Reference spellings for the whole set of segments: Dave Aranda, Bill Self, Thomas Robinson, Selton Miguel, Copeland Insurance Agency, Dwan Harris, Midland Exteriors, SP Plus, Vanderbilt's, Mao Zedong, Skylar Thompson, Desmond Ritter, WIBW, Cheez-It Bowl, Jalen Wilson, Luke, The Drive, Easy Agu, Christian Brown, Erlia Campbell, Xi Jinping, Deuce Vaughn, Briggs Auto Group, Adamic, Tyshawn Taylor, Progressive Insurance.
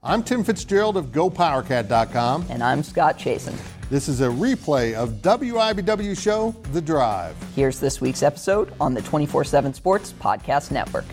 I'm Tim Fitzgerald of GoPowerCat.com. And I'm Scott Chasen. This is a replay of WIBW show, The Drive. Here's this week's episode on the 24/7 Sports Podcast Network.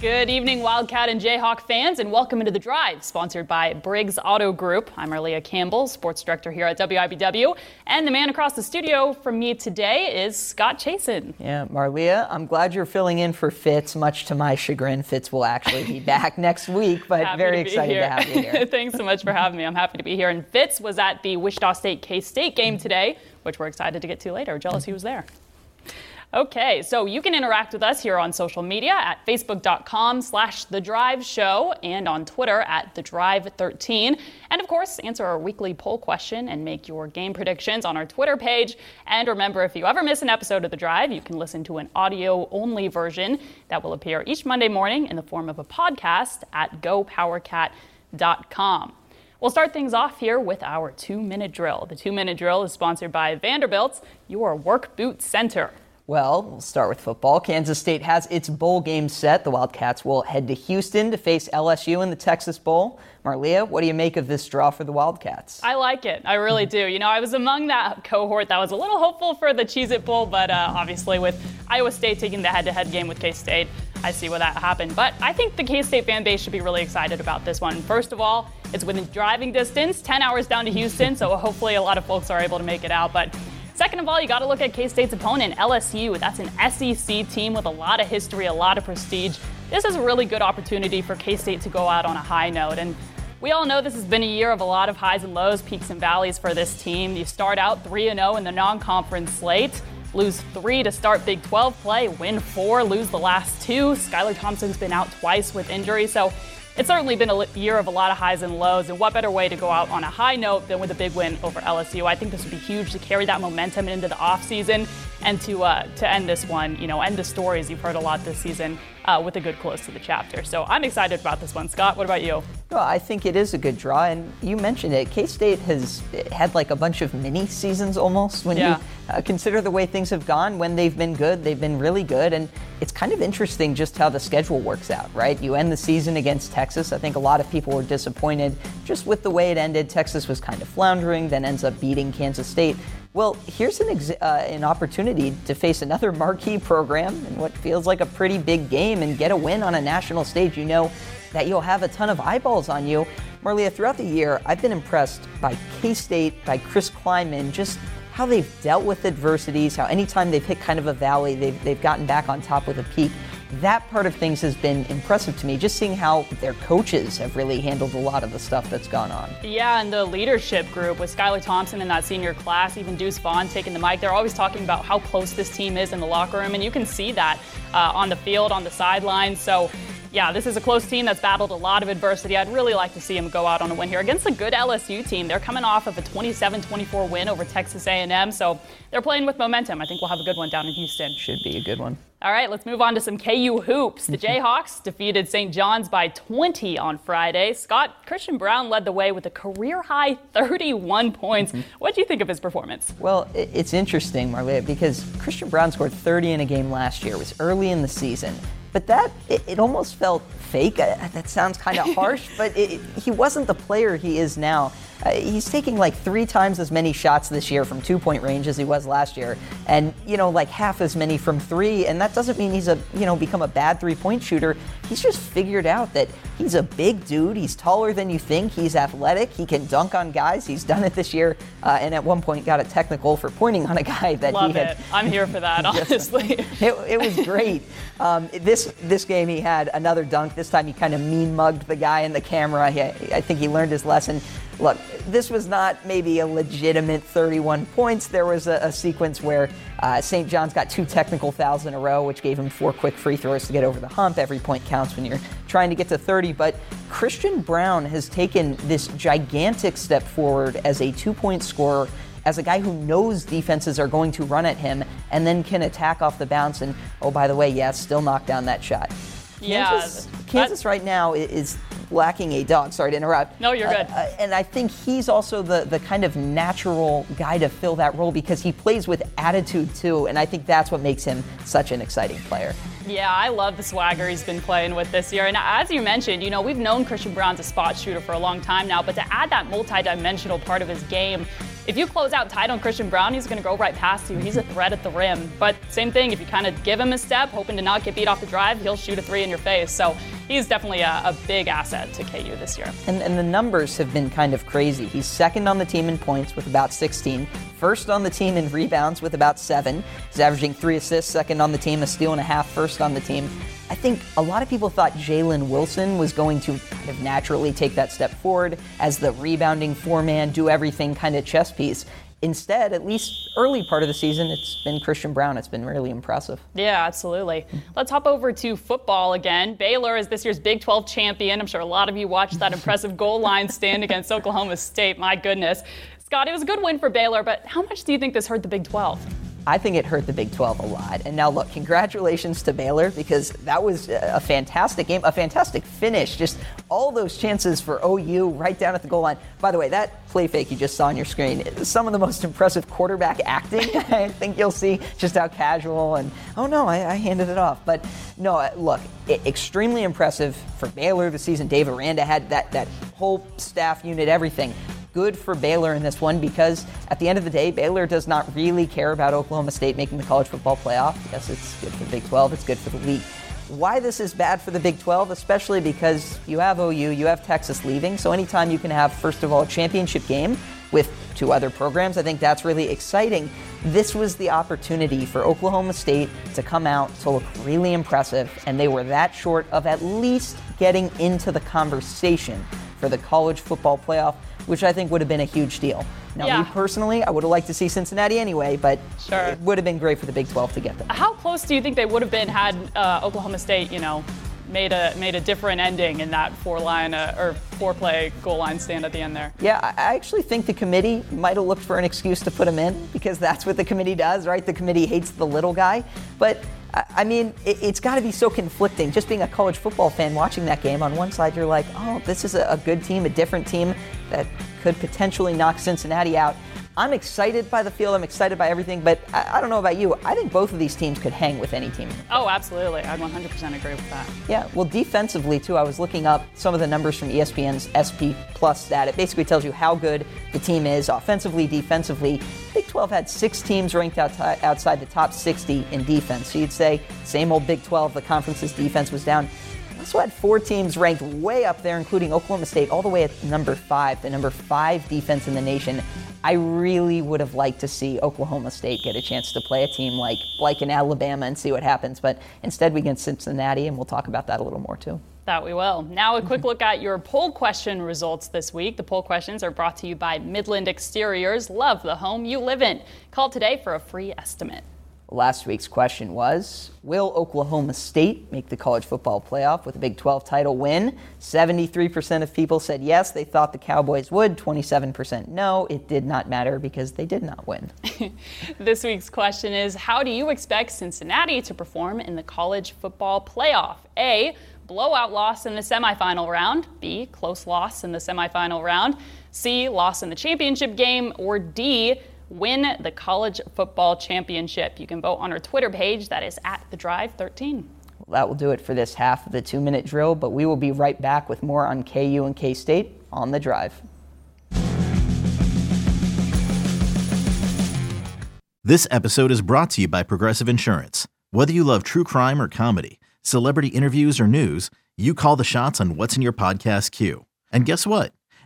Good evening, Wildcat and Jayhawk fans, and welcome into The Drive, sponsored by Briggs Auto Group. I'm Erlia Campbell, sports director here at WIBW, and the man across the studio from me today is Scott Chasen. Yeah, Marlia, I'm glad you're filling in for Fitz. Much to my chagrin, Fitz will actually be back next week, but very excited to have you here. Thanks so much for having me. I'm happy to be here. And Fitz was at the Wichita State-K-State game today, which we're excited to get to later. Jealous he was there. Okay, so you can interact with us here on social media at facebook.com/thedriveshow and on Twitter at thedrive13. And of course, answer our weekly poll question and make your game predictions on our Twitter page. And remember, if you ever miss an episode of The Drive, you can listen to an audio-only version that will appear each Monday morning in the form of a podcast at GoPowerCat.com. We'll start things off here with our two-minute drill. The two-minute drill is sponsored by Vanderbilt's, your work boot center. Well, we'll start with football. Kansas State has its bowl game set. The Wildcats will head to Houston to face LSU in the Texas Bowl. Marlia, what do you make of this draw for the Wildcats? I like it. I really do. You know, I was among that cohort that was a little hopeful for the Cheez-It Bowl, but obviously with Iowa State taking the head-to-head game with K-State, I see where that happened. But I think the K-State fan base should be really excited about this one. First of all, it's within driving distance, 10 hours down to Houston, so hopefully a lot of folks are able to make it out. But second of all, you got to look at K-State's opponent, LSU. That's an SEC team with a lot of history, a lot of prestige. This is a really good opportunity for K-State to go out on a high note. And we all know this has been a year of a lot of highs and lows, peaks and valleys for this team. You start out 3-0 in the non-conference slate, lose 3 to start Big 12 play, win 4, lose the last 2. Skylar Thompson's been out twice with injury. So it's certainly been a year of a lot of highs and lows, and what better way to go out on a high note than with a big win over LSU? I think this would be huge to carry that momentum into the offseason and to end this one, you know, end the stories you've heard a lot this season with a good close to the chapter. So I'm excited about this one. Scott, what about you? Well, I think it is a good draw, and you mentioned it. K-State has had like a bunch of mini seasons almost when you consider the way things have gone. When they've been good, they've been really good, and it's kind of interesting just how the schedule works out, right? You end the season against Texas. I think a lot of people were disappointed just with the way it ended. Texas was kind of floundering, then ends up beating Kansas State. Well, here's an opportunity to face another marquee program in what feels like a pretty big game and get a win on a national stage. You know that you'll have a ton of eyeballs on you. Marlia, throughout the year, I've been impressed by K-State, by Chris Kleinman, just how they've dealt with adversities, how anytime they've hit kind of a valley, they've gotten back on top with a peak. That part of things has been impressive to me, just seeing how their coaches have really handled a lot of the stuff that's gone on. Yeah, and the leadership group with Skylar Thompson in that senior class, even Deuce Vaughn taking the mic, they're always talking about how close this team is in the locker room, and you can see that on the field, on the sidelines. So, yeah, this is a close team that's battled a lot of adversity. I'd really like to see them go out on a win here against a good LSU team. They're coming off of a 27-24 win over Texas A&M, so they're playing with momentum. I think we'll have a good one down in Houston. Should be a good one. All right, let's move on to some KU hoops. The Jayhawks defeated St. John's by 20 on Friday. Scott, Christian Brown led the way with a career-high 31 points. What do you think of his performance? Well, it's interesting, Marlia, because Christian Brown scored 30 in a game last year. It was early in the season. But it almost felt fake. That sounds kind of harsh, but he wasn't the player he is now. He's taking like 3 times as many shots this year from two-point range as he was last year, and you know, like half as many from 3. And that doesn't mean he's become a bad three-point shooter. He's just figured out that he's a big dude. He's taller than you think. He's athletic. He can dunk on guys. He's done it this year, and at one point got a technical for pointing on a guy that he had. Love it. I'm here for that. Honestly, it was great. This game he had another dunk. This time he kind of mean mugged the guy in the camera. I think he learned his lesson. look, this was not maybe a legitimate 31 points. There was a sequence where St. John's got two technical fouls in a row, which gave him four quick free throws to get over the hump. Every point counts when you're trying to get to 30. But Christian Brown has taken this gigantic step forward as a two-point scorer, as a guy who knows defenses are going to run at him and then can attack off the bounce. And, oh, by the way, yeah, still knock down that shot. Kansas right now is lacking a dog. Sorry to interrupt. No, you're good. And I think he's also the kind of natural guy to fill that role because he plays with attitude, too. And I think that's what makes him such an exciting player. Yeah, I love the swagger he's been playing with this year. And as you mentioned, you know, we've known Christian Brown's a spot shooter for a long time now. But to add that multi-dimensional part of his game, if you close out tight on Christian Brown, he's going to go right past you. He's a threat at the rim. But same thing, if you kind of give him a step, hoping to not get beat off the drive, he'll shoot a three in your face. So he's definitely a big asset to KU this year. And the numbers have been kind of crazy. He's second on the team in points with about 16, first on the team in rebounds with about 7. He's averaging 3 assists, second on the team, a steal and a half, first on the team. I think a lot of people thought Jalen Wilson was going to kind of naturally take that step forward as the rebounding four-man, do-everything kind of chess piece. Instead, at least early part of the season, it's been Christian Brown. It's been really impressive. Yeah, absolutely. Let's hop over to football again. Baylor is this year's Big 12 champion. I'm sure a lot of you watched that impressive goal line stand against Oklahoma State. My goodness. Scott, it was a good win for Baylor, but how much do you think this hurt the Big 12? I think it hurt the Big 12 a lot. And now, look, congratulations to Baylor because that was a fantastic game, a fantastic finish. Just all those chances for OU right down at the goal line. By the way, that play fake you just saw on your screen, some of the most impressive quarterback acting. I think you'll see just how casual and, oh, no, I handed it off. But, no, look, extremely impressive for Baylor this season. Dave Aranda had that whole staff unit, everything. Good for Baylor in this one because at the end of the day, Baylor does not really care about Oklahoma State making the college football playoff. Yes, it's good for the Big 12. It's good for the league. Why this is bad for the Big 12, especially because you have OU, you have Texas leaving. So anytime you can have, first of all, a championship game with two other programs, I think that's really exciting. This was the opportunity for Oklahoma State to come out to look really impressive, and they were that short of at least getting into the conversation for the college football playoff, which I think would have been a huge deal. Now, me personally, I would have liked to see Cincinnati anyway, but it would have been great for the Big 12 to get them. How close do you think they would have been had Oklahoma State, you know, made a different ending in that four-play goal line stand at the end there? Yeah, I actually think the committee might have looked for an excuse to put him in because that's what the committee does, right? The committee hates the little guy. But, I mean, it's got to be so conflicting. Just being a college football fan watching that game, on one side you're like, oh, this is a good team, a different team that could potentially knock Cincinnati out. I'm excited by the field. I'm excited by everything, but I don't know about you. I think both of these teams could hang with any team. Oh, absolutely. I'd 100% agree with that. Yeah, well, defensively, too, I was looking up some of the numbers from ESPN's SP Plus stat. It basically tells you how good the team is offensively, defensively. Big 12 had 6 teams ranked outside the top 60 in defense. So you'd say, same old Big 12, the conference's defense was down. Also had 4 teams ranked way up there, including Oklahoma State, all the way at number 5, the number 5 defense in the nation. I really would have liked to see Oklahoma State get a chance to play a team like in Alabama and see what happens. But instead, we get Cincinnati, and we'll talk about that a little more, too. That we will. Now, a quick look at your poll question results this week. The poll questions are brought to you by Midland Exteriors. Love the home you live in. Call today for a free estimate. Last week's question was, will Oklahoma State make the college football playoff with a Big 12 title win? 73% of people said yes. They thought the Cowboys would. 27% no. It did not matter because they did not win. This week's question is, how do you expect Cincinnati to perform in the college football playoff? A, blowout loss in the semifinal round. B, close loss in the semifinal round. C, loss in the championship game. Or D, win the college football championship. You can vote on our Twitter page. That is at The Drive 13. Well, that will do it for this half of the 2-minute drill, but we will be right back with more on KU and K-State on The Drive. This episode is brought to you by Progressive Insurance. Whether you love true crime or comedy, celebrity interviews or news, you call the shots on what's in your podcast queue. And guess what?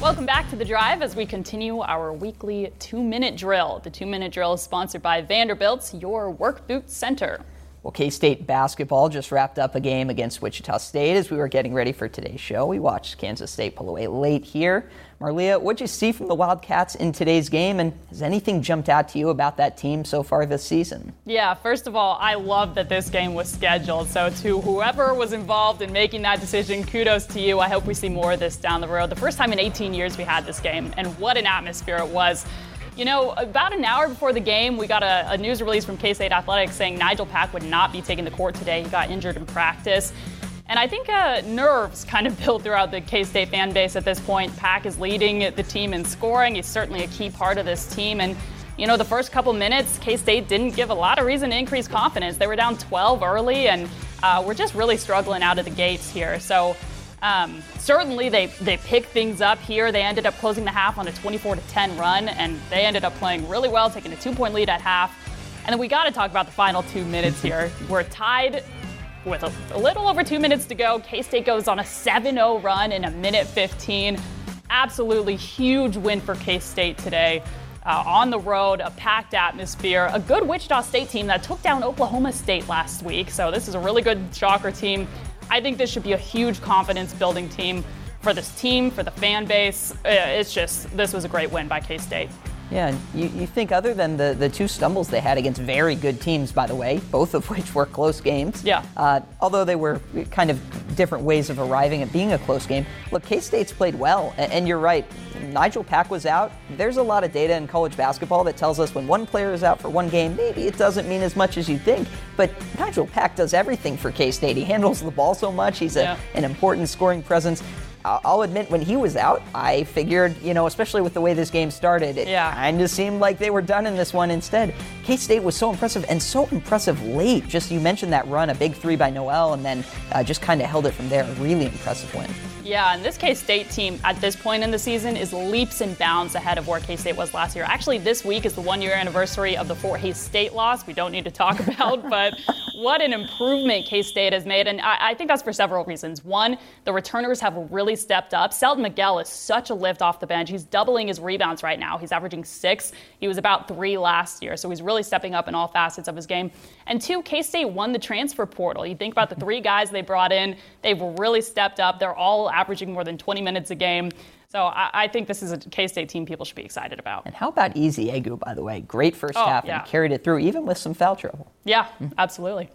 Welcome back to The Drive as we continue our weekly two-minute drill. The two-minute drill is sponsored by Vanderbilt's, your work boot center. Well, K-State basketball just wrapped up a game against Wichita State. As we were getting ready for today's show, we watched Kansas State pull away late here. Marlia, what did you see from the Wildcats in today's game, and has anything jumped out to you about that team so far this season? Yeah, first of all, I love that this game was scheduled. So to whoever was involved in making that decision, kudos to you. I hope we see more of this down the road. The first time in 18 years we had this game, and what an atmosphere it was. You know, about an hour before the game, we got a news release from K-State Athletics saying Nigel Pack would not be taking the court today. He got injured in practice. And I think nerves kind of built throughout the K-State fan base at this point. Pack is leading the team in scoring. He's certainly a key part of this team. And, you know, the first couple minutes, K-State didn't give a lot of reason to increase confidence. They were down 12 early, and we're just really struggling out of the gates here. So certainly they picked things up here. They ended up closing the half on a 24-10 run, and they ended up playing really well, taking a two-point lead at half. And then we got to talk about the final 2 minutes here. We're tied with a little over 2 minutes to go. K-State goes on a 7-0 run in a minute 15. Absolutely huge win for K-State today. On the road, a packed atmosphere, a good Wichita State team that took down Oklahoma State last week. So this is a really good shocker team. I think this should be a huge confidence-building team for this team, for the fan base. It's just, this was a great win by K-State. Yeah, and you think other than the two stumbles they had against very good teams, by the way, both of which were close games. Yeah. Although they were kind of different ways of arriving at being a close game. Look, K-State's played well, and you're right. Nigel Pack was out. There's a lot of data in college basketball that tells us when one player is out for one game, maybe it doesn't mean as much as you think. But Nigel Pack does everything for K-State. He handles the ball so much. He's an important scoring presence. I'll admit, when he was out, I figured, you know, especially with the way this game started, it kind of seemed like they were done in this one. Instead, K-State was so impressive, and so impressive late. Just, you mentioned that run, a big three by Noel, and then just kind of held it from there. A really impressive win. Yeah, and this K-State team at this point in the season is leaps and bounds ahead of where K-State was last year. Actually, this week is the one-year anniversary of the Fort Hays State loss. We don't need to talk about, but what an improvement K-State has made, and I think that's for several reasons. One, the returners have really stepped up. Selton Miguel is such a lift off the bench. He's doubling his rebounds right now. He's averaging 6. He was about 3 last year, so he's really stepping up in all facets of his game. And two, K-State won the transfer portal. You think about the 3 guys they brought in. They've really stepped up. They're all averaging more than 20 minutes a game. So I think this is a K-State team people should be excited about. And how about Easy Agu, by the way? Great first half and carried it through, even with some foul trouble. Yeah, absolutely.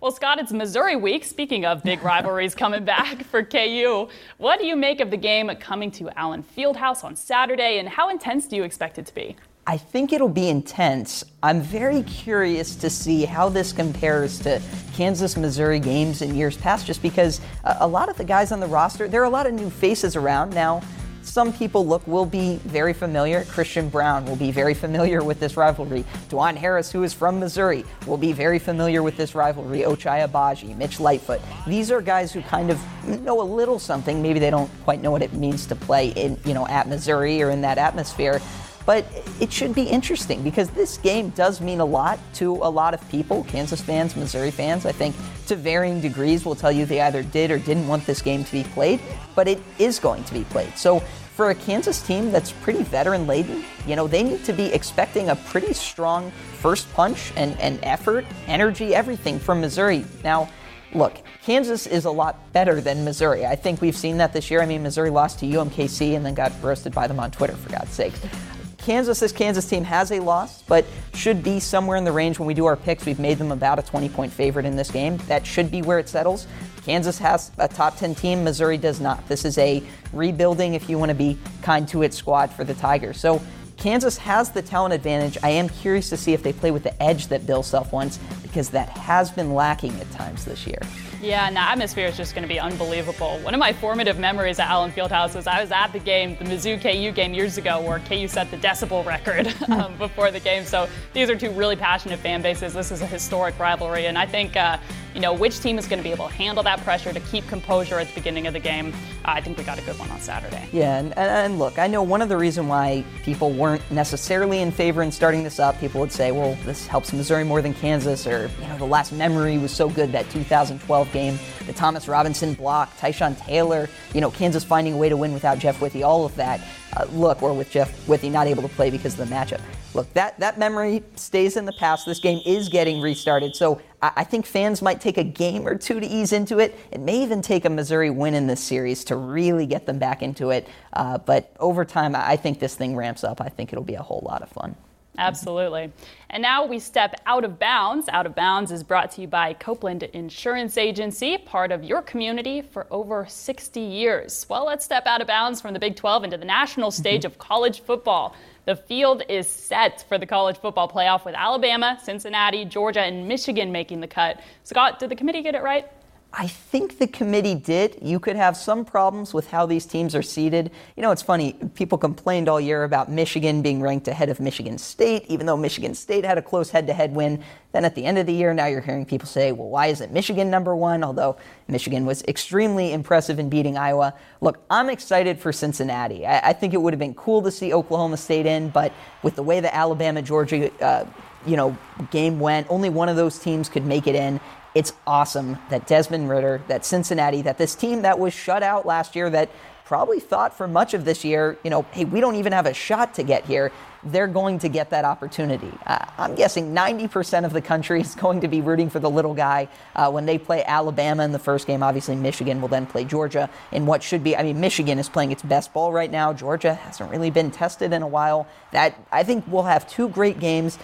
Well, Scott, it's Missouri week. Speaking of big rivalries coming back for KU, what do you make of the game coming to Allen Fieldhouse on Saturday, and how intense do you expect it to be? I think it'll be intense. I'm very curious to see how this compares to Kansas-Missouri games in years past, just because a lot of the guys on the roster, there are a lot of new faces around now. Some people will be very familiar. Christian Brown will be very familiar with this rivalry. Dwan Harris, who is from Missouri, will be very familiar with this rivalry. Ochai Agbaji, Mitch Lightfoot. These are guys who kind of know a little something. Maybe they don't quite know what it means to play in, you know, at Missouri or in that atmosphere. But it should be interesting because this game does mean a lot to a lot of people. Kansas fans, Missouri fans, I think, to varying degrees will tell you they either did or didn't want this game to be played, but it is going to be played. So for a Kansas team that's pretty veteran-laden, you know, they need to be expecting a pretty strong first punch and effort, energy, everything from Missouri. Now, look, Kansas is a lot better than Missouri. I think we've seen that this year. I mean, Missouri lost to UMKC and then got roasted by them on Twitter, for God's sake. This Kansas team has a loss, but should be somewhere in the range when we do our picks. We've made them about a 20-point favorite in this game. That should be where it settles. Kansas has a top 10 team. Missouri does not. This is a rebuilding, if you want to be kind to its squad, for the Tigers. So Kansas has the talent advantage. I am curious to see if they play with the edge that Bill Self wants, because that has been lacking at times this year. Yeah, and the atmosphere is just going to be unbelievable. One of my formative memories at Allen Fieldhouse was I was at the game, the Mizzou-KU game years ago, where KU set the decibel record before the game. So these are two really passionate fan bases. This is a historic rivalry, and I think you know, which team is going to be able to handle that pressure to keep composure at the beginning of the game. I think we got a good one on Saturday. Yeah, and look, I know one of the reasons why people weren't necessarily in favor in starting this up, people would say, well, this helps Missouri more than Kansas, or, you know, the last memory was so good, that 2012 game, the Thomas Robinson block, Tyshawn Taylor, you know, Kansas finding a way to win without Jeff Withey, all of that. Look, or with Jeff Withey not able to play because of the matchup. Look, that memory stays in the past. This game is getting restarted, so I think fans might take a game or two to ease into it. It may even take a Missouri win in this series to really get them back into it. But over time, I think this thing ramps up. I think it'll be a whole lot of fun. Absolutely. And now we step out of bounds. Out of Bounds is brought to you by Copeland Insurance Agency, part of your community for over 60 years. Well, let's step out of bounds from the Big 12 into the national stage of college football. The field is set for the college football playoff with Alabama, Cincinnati, Georgia, and Michigan making the cut. Scott, did the committee get it right? I think the committee did. You could have some problems with how these teams are seeded. You know, it's funny, people complained all year about Michigan being ranked ahead of Michigan State, even though Michigan State had a close head-to-head win. Then at the end of the year, now you're hearing people say, well, why isn't Michigan number one? Although Michigan was extremely impressive in beating Iowa. Look, I'm excited for Cincinnati. I think it would have been cool to see Oklahoma State in, but with the way the Alabama-Georgia game went, only one of those teams could make it in. It's awesome that Desmond Ritter, that Cincinnati, that this team that was shut out last year, that probably thought for much of this year, you know, hey, we don't even have a shot to get here. They're going to get that opportunity. I'm guessing 90% of the country is going to be rooting for the little guy when they play Alabama in the first game. Obviously, Michigan will then play Georgia in what should be, I mean, Michigan is playing its best ball right now. Georgia hasn't really been tested in a while. That, I think, we'll have two great games.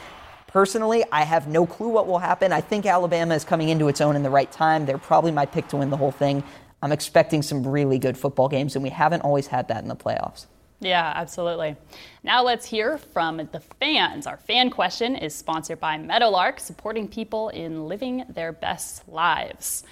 Personally, I have no clue what will happen. I think Alabama is coming into its own in the right time. They're probably my pick to win the whole thing. I'm expecting some really good football games, and we haven't always had that in the playoffs. Yeah, absolutely. Now let's hear from the fans. Our fan question is sponsored by Meadowlark, supporting people in living their best lives.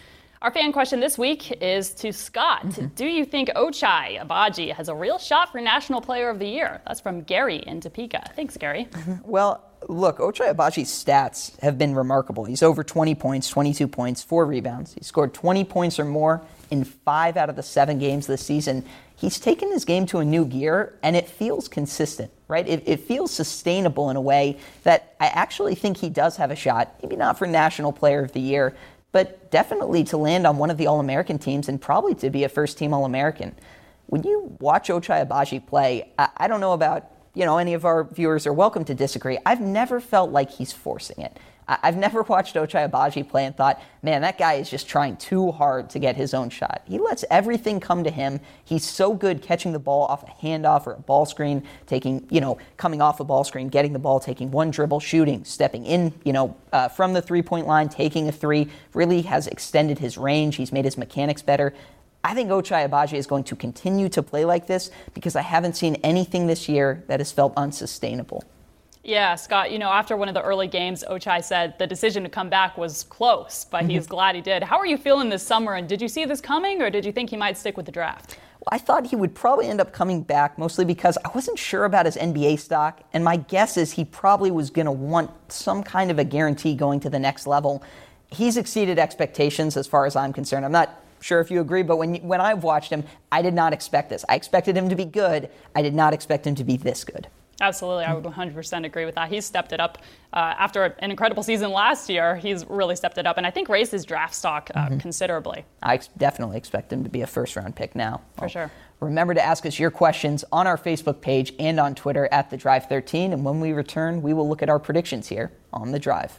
Our fan question this week is to Scott. Mm-hmm. Do you think Ochai Agbaji has a real shot for National Player of the Year? That's from Gary in Topeka. Thanks, Gary. Well, look, Ochai Agbaji's stats have been remarkable. He's over 20 points, 22 points, 4 rebounds. He scored 20 points or more in 5 out of the 7 games this season. He's taken his game to a new gear, and it feels consistent, right? It feels sustainable in a way that I actually think he does have a shot, maybe not for National Player of the Year, but definitely to land on one of the All-American teams and probably to be a first-team All-American. When you watch Ochai Agbaji play, I don't know about, you know, any of our viewers are welcome to disagree. I've never felt like he's forcing it. I've never watched Ochai Agbaji play and thought, man, that guy is just trying too hard to get his own shot. He lets everything come to him. He's so good catching the ball off a handoff or a ball screen, taking, you know, coming off a ball screen, getting the ball, taking one dribble, shooting, stepping in, you know, from the three-point line, taking a three, really has extended his range. He's made his mechanics better. I think Ochai Agbaji is going to continue to play like this because I haven't seen anything this year that has felt unsustainable. Yeah, Scott, you know, after one of the early games, Ochai said the decision to come back was close, but he's glad he did. How are you feeling this summer, and did you see this coming, or did you think he might stick with the draft? Well, I thought he would probably end up coming back, mostly because I wasn't sure about his NBA stock, and my guess is he probably was going to want some kind of a guarantee going to the next level. He's exceeded expectations as far as I'm concerned. I'm not sure if you agree, but when I've watched him, I did not expect this. I expected him to be good. I did not expect him to be this good. Absolutely. I would 100% agree with that. He's stepped it up. After an incredible season last year, he's really stepped it up, and I think raised his draft stock considerably. I definitely expect him to be a first-round pick now. For sure. Remember to ask us your questions on our Facebook page and on Twitter at The Drive 13, and when we return, we will look at our predictions here on The Drive.